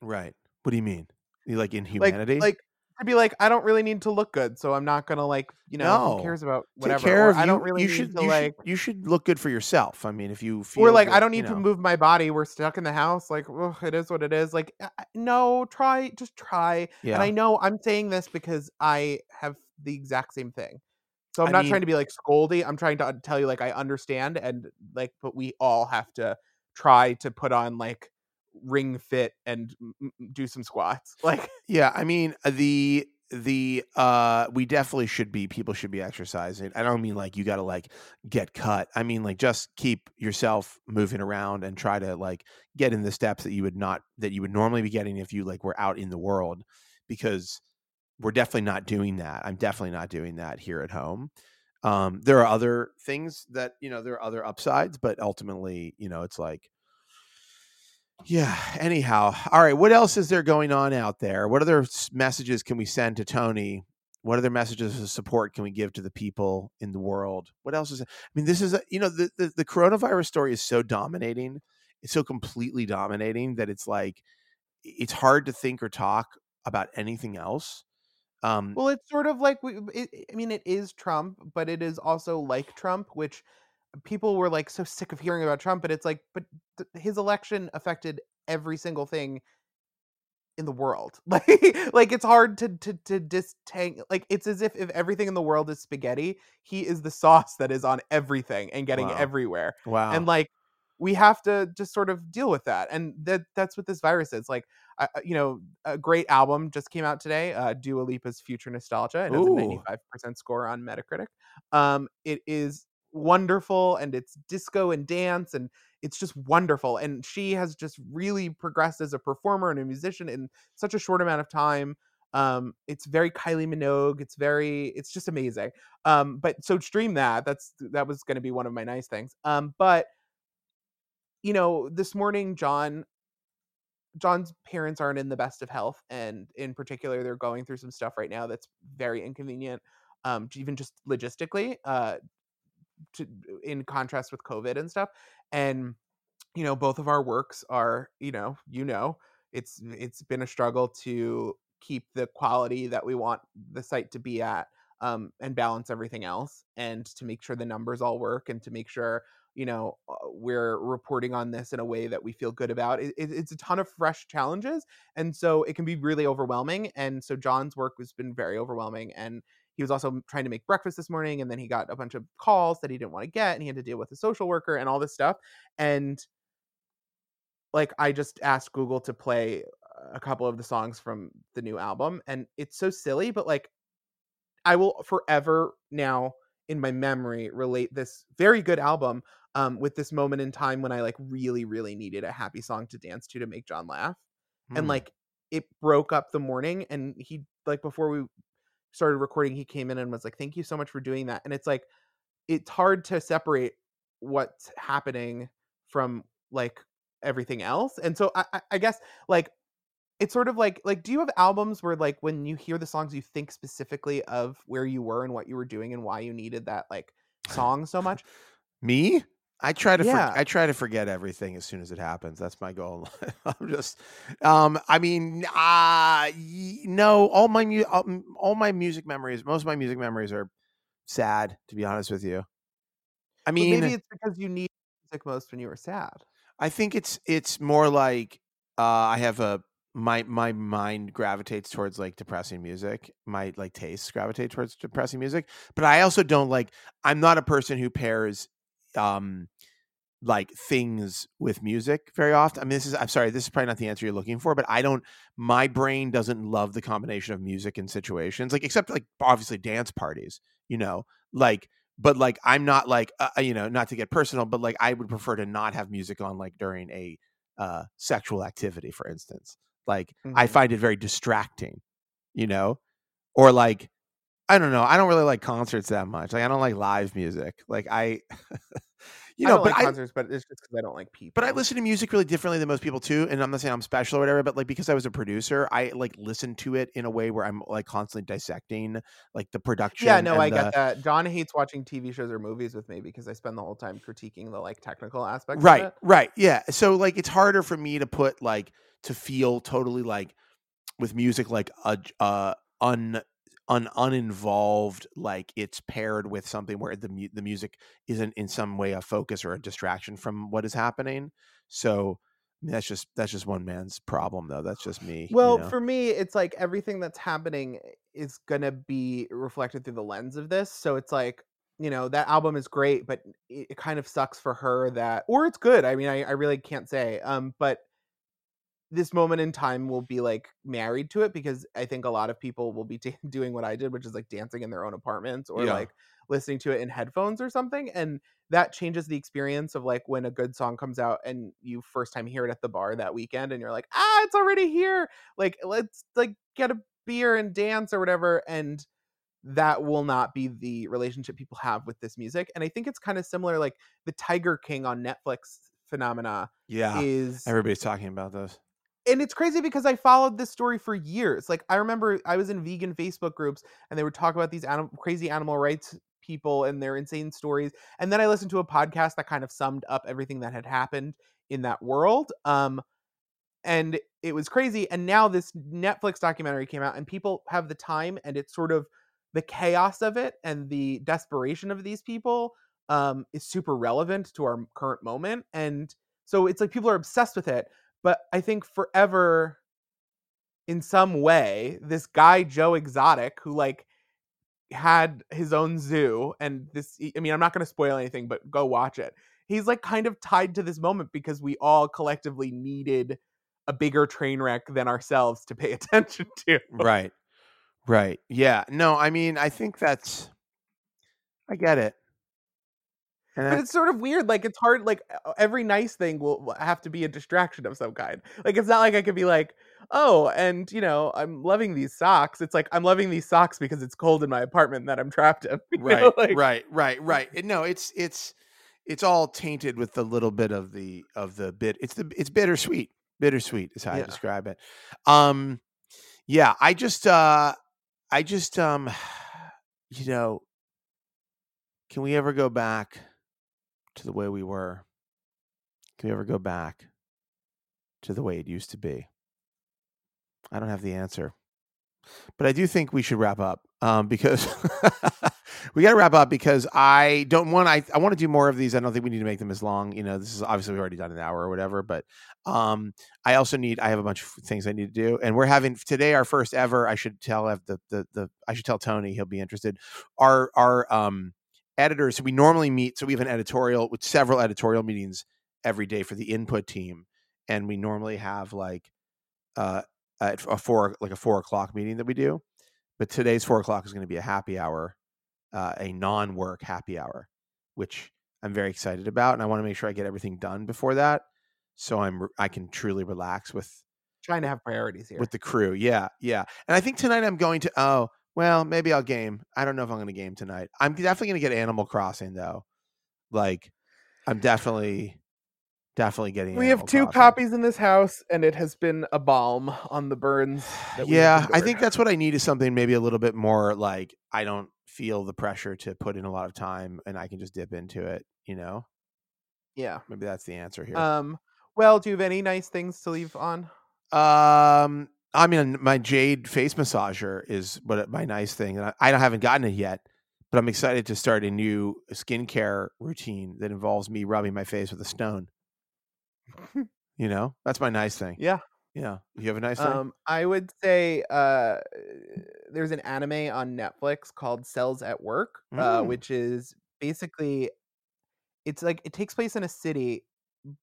Right? What do you mean? You like inhumanity? Like to be like, I don't really need to look good, so I'm not gonna, like, you know, who cares about whatever. Take care of you. I don't really need to, like, you should look good for yourself. I mean, if you feel, we're like, I don't need to move my body. We're stuck in the house. Like, ugh, it is what it is. Like, no, just try. Yeah. And I know I'm saying this because I have the exact same thing. So I'm not trying to be like scoldy. I'm trying to tell you, like, I understand, and like, but we all have to try to put on like ring fit and do some squats. Like, yeah, I mean, we definitely should be, people should be exercising. I don't mean like you got to like get cut. I mean, like, just keep yourself moving around and try to like get in the steps that you would normally be getting if you like were out in the world, because we're definitely not doing that. I'm definitely not doing that here at home. There are other things that, you know, there are other upsides, but ultimately, you know, it's like, yeah, anyhow. All right. What else is there going on out there? What other messages can we send to Tony? What other messages of support can we give to the people in the world? What else is there? I mean, this is, the coronavirus story is so dominating. It's so completely dominating that it's like, it's hard to think or talk about anything else. Well, it's sort of like, it is Trump, but it is also like Trump, which people were like so sick of hearing about Trump, but it's like, but his election affected every single thing in the world. Like it's hard to disentangle. Like, it's as if everything in the world is spaghetti, he is the sauce that is on everything and getting everywhere. Wow. And like, we have to just sort of deal with that. And that's what this virus is. Like, a great album just came out today, Dua Lipa's Future Nostalgia. It has a 95% score on Metacritic. It is wonderful, and it's disco and dance, and it's just wonderful. And she has just really progressed as a performer and a musician in such a short amount of time. It's very Kylie Minogue. It's just amazing. But so stream that. That was going to be one of my nice things. But you know, this morning, John's parents aren't in the best of health. And in particular, they're going through some stuff right now that's very inconvenient, even just logistically, in contrast with COVID and stuff. And, you know, both of our works are, it's been a struggle to keep the quality that we want the site to be at, and balance everything else, and to make sure the numbers all work, and to make sure, you know, we're reporting on this in a way that we feel good about. It's a ton of fresh challenges, and so it can be really overwhelming. And so John's work has been very overwhelming, and he was also trying to make breakfast this morning, and then he got a bunch of calls that he didn't want to get, and he had to deal with a social worker and all this stuff. And like, I just asked Google to play a couple of the songs from the new album, and it's so silly, but like, I will forever now in my memory relate this very good album with this moment in time when I like really, really needed a happy song to dance to make John laugh. And like, it broke up the morning, and he, like, before we started recording, he came in and was like, thank you so much for doing that. And it's like, it's hard to separate what's happening from like everything else. And so I guess like, it's sort of like, do you have albums where like, when you hear the songs, you think specifically of where you were and what you were doing and why you needed that like song so much? Me? I try to forget everything as soon as it happens. That's my goal. I'm just, no, most of my music memories are sad, to be honest with you. I mean, maybe it's because you need music most when you were sad. I think it's more like, I have my mind gravitates towards like depressing music. My like tastes gravitate towards depressing music, but I also don't like, I'm not a person who pairs like things with music very often. I mean, this is probably not the answer you're looking for, but my brain doesn't love the combination of music and situations, like, except like obviously dance parties, you know, like, but like, I'm not like, not to get personal, but like, I would prefer to not have music on like during a sexual activity, for instance. Like, I find it very distracting, you know, or like, I don't know. I don't really like concerts that much. Like, I don't like live music. Like concerts, but it's just because I don't like people. But I listen to music really differently than most people too. And I'm not saying I'm special or whatever, but like, because I was a producer, I like listen to it in a way where I'm like constantly dissecting like the production. Yeah, no, get that. John hates watching TV shows or movies with me because I spend the whole time critiquing the like technical aspects. Right. Of it. Right. Yeah. So like, it's harder for me to feel totally like with music, like uninvolved, like it's paired with something where the music isn't in some way a focus or a distraction from what is happening. So I mean, that's just one man's problem, though. That's just me. Well, you know? For me, it's like everything that's happening is gonna be reflected through the lens of this. So it's like, you know, that album is great, but it kind of sucks for her that, or it's good. I mean, I really can't say. But this moment in time will be like married to it, because I think a lot of people will be doing what I did, which is like dancing in their own apartments or like listening to it in headphones or something. And that changes the experience of like when a good song comes out and you first time hear it at the bar that weekend and you're like, it's already here. Like, let's like get a beer and dance or whatever. And that will not be the relationship people have with this music. And I think it's kind of similar, like the Tiger King on Netflix phenomena. Yeah, everybody's talking about those. And it's crazy because I followed this story for years. Like, I remember I was in vegan Facebook groups and they would talk about these crazy animal rights people and their insane stories. And then I listened to a podcast that kind of summed up everything that had happened in that world. And it was crazy. And now this Netflix documentary came out and people have the time, and it's sort of the chaos of it and the desperation of these people is super relevant to our current moment. And so it's like people are obsessed with it. But I think forever, in some way, this guy, Joe Exotic, who like had his own zoo and this, I mean, I'm not going to spoil anything, but go watch it. He's like kind of tied to this moment because we all collectively needed a bigger train wreck than ourselves to pay attention to. Right. Right. Yeah. No, I mean, I think that's, I get it. And but it's sort of weird. Like, it's hard. Like, every nice thing will have to be a distraction of some kind. Like, it's not like I could be like, oh, and you know, I'm loving these socks. It's like, I'm loving these socks because it's cold in my apartment that I'm trapped in. Right. Like, right. No, it's all tainted with the little bit of the bit. It's bittersweet. Bittersweet is how I describe it. Yeah. I just, you know, can we ever go back to the way we were? Can we ever go back to the way it used to be? I don't have the answer, but I do think we should wrap up because we got to wrap up because I want to do more of these. I don't think we need to make them as long. You know, this is obviously we've already done an hour or whatever, but I have a bunch of things I need to do, and we're having today our first ever. I should tell Tony, he'll be interested. Our editors. So we normally meet. So we have an editorial with several editorial meetings every day for the input team, and we normally have like a 4:00 meeting that we do. But today's 4:00 is going to be a happy hour, a non-work happy hour, which I'm very excited about, and I want to make sure I get everything done before that, so I can truly relax with trying to have priorities here with the crew. Yeah. And I think tonight I'm going to. Oh, well, maybe I'll game. I don't know if I'm going to game tonight. I'm definitely going to get Animal Crossing though. Like, I'm definitely getting. We have two copies in this house, and it has been a balm on the burns. I think that's what I need is something maybe a little bit more like I don't feel the pressure to put in a lot of time, and I can just dip into it. You know? Yeah. Maybe that's the answer here. Well, do you have any nice things to leave on? I mean, my Jade face massager is my nice thing. And I haven't gotten it yet, but I'm excited to start a new skincare routine that involves me rubbing my face with a stone. You know, that's my nice thing. Yeah. Yeah. You have a nice thing? I would say there's an anime on Netflix called Cells at Work, which is basically, it's like it takes place in a city,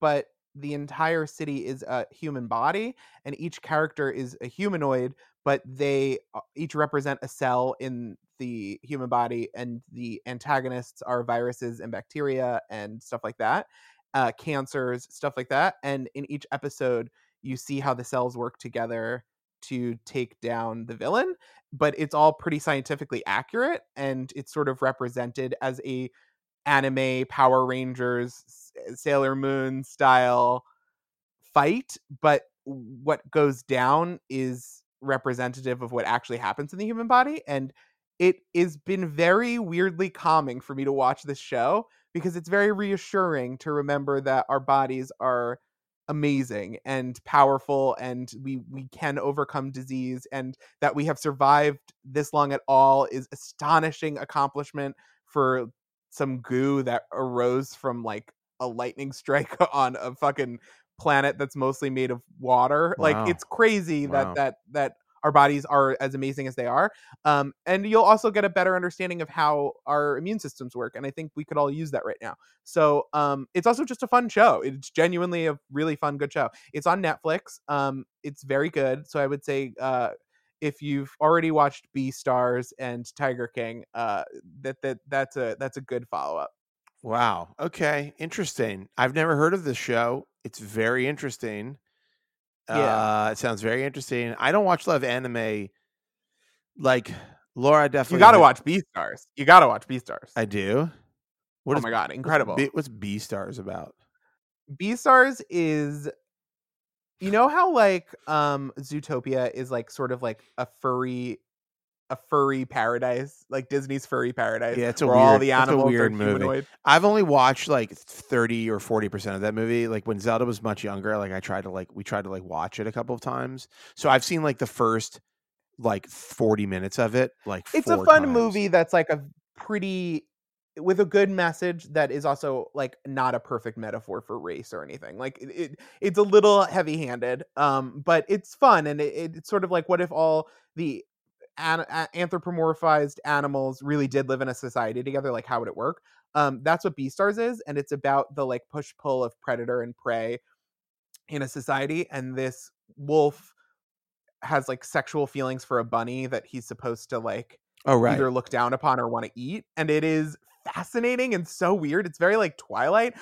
but the entire city is a human body, and each character is a humanoid, but they each represent a cell in the human body, and the antagonists are viruses and bacteria and stuff like that, cancers, stuff like that. And in each episode, you see how the cells work together to take down the villain, but it's all pretty scientifically accurate, and it's sort of represented as a anime Power Rangers Sailor Moon style fight, but what goes down is representative of what actually happens in the human body. And it has been very weirdly calming for me to watch this show because it's very reassuring to remember that our bodies are amazing and powerful, and we can overcome disease, and that we have survived this long at all is astonishing accomplishment for some goo that arose from like a lightning strike on a fucking planet that's mostly made of water. Wow. Like, it's crazy that our bodies are as amazing as they are. And you'll also get a better understanding of how our immune systems work. And I think we could all use that right now. So it's also just a fun show. It's genuinely a really fun, good show. It's on Netflix. It's very good. So I would say if you've already watched Beastars and Tiger King, that's a good follow-up. Wow. Okay. Interesting. I've never heard of this show. It's very interesting. It sounds very interesting. I don't watch a lot of anime. Like, Laura definitely... You got to watch Beastars. I do? My God, incredible. What's Beastars about? Beastars is... You know how, like, Zootopia is, like, sort of, like, a furry paradise? Like, Disney's furry paradise? Yeah, it's a weird, all the animals a weird movie. Humanoid. I've only watched, like, 30 or 40% of that movie. Like, when Zelda was much younger, like, we tried to watch it a couple of times. So I've seen, like, the first, like, 40 minutes of it, like, it's a fun movie that's, like, a pretty... with a good message that is also like not a perfect metaphor for race or anything. Like it's a little heavy-handed, but it's fun, and it's sort of like, what if all the anthropomorphized animals really did live in a society together? Like, how would it work? That's what Beastars is, and it's about the like push-pull of predator and prey in a society. And this wolf has like sexual feelings for a bunny that he's supposed to like either look down upon or want to eat, and it is fascinating and so weird. It's very like Twilight.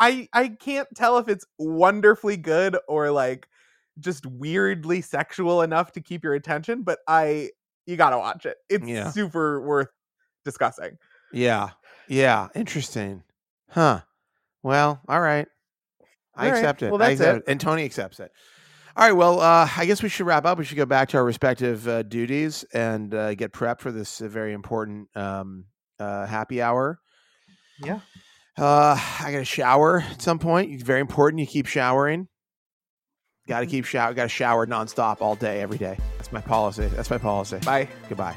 I can't tell if it's wonderfully good or like just weirdly sexual enough to keep your attention, but you gotta watch it. It's super worth discussing. Yeah Interesting. Well, all right. I accept it. Well, that's it. And Tony accepts it. All right, well, I guess we should wrap up. We should go back to our respective duties and get prepped for this very important happy hour. Yeah. I got to shower at some point. It's very important you keep showering. Got to keep shower. Got to shower nonstop all day, every day. That's my policy. Bye. Goodbye.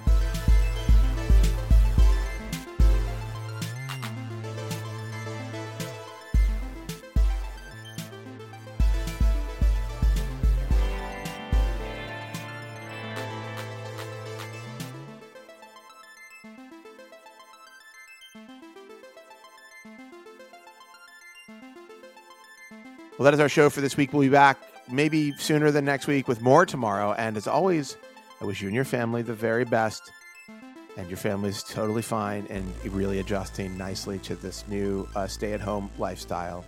Well, that is our show for this week. We'll be back maybe sooner than next week with more tomorrow. And as always, I wish you and your family the very best. And your family is totally fine and really adjusting nicely to this new stay-at-home lifestyle.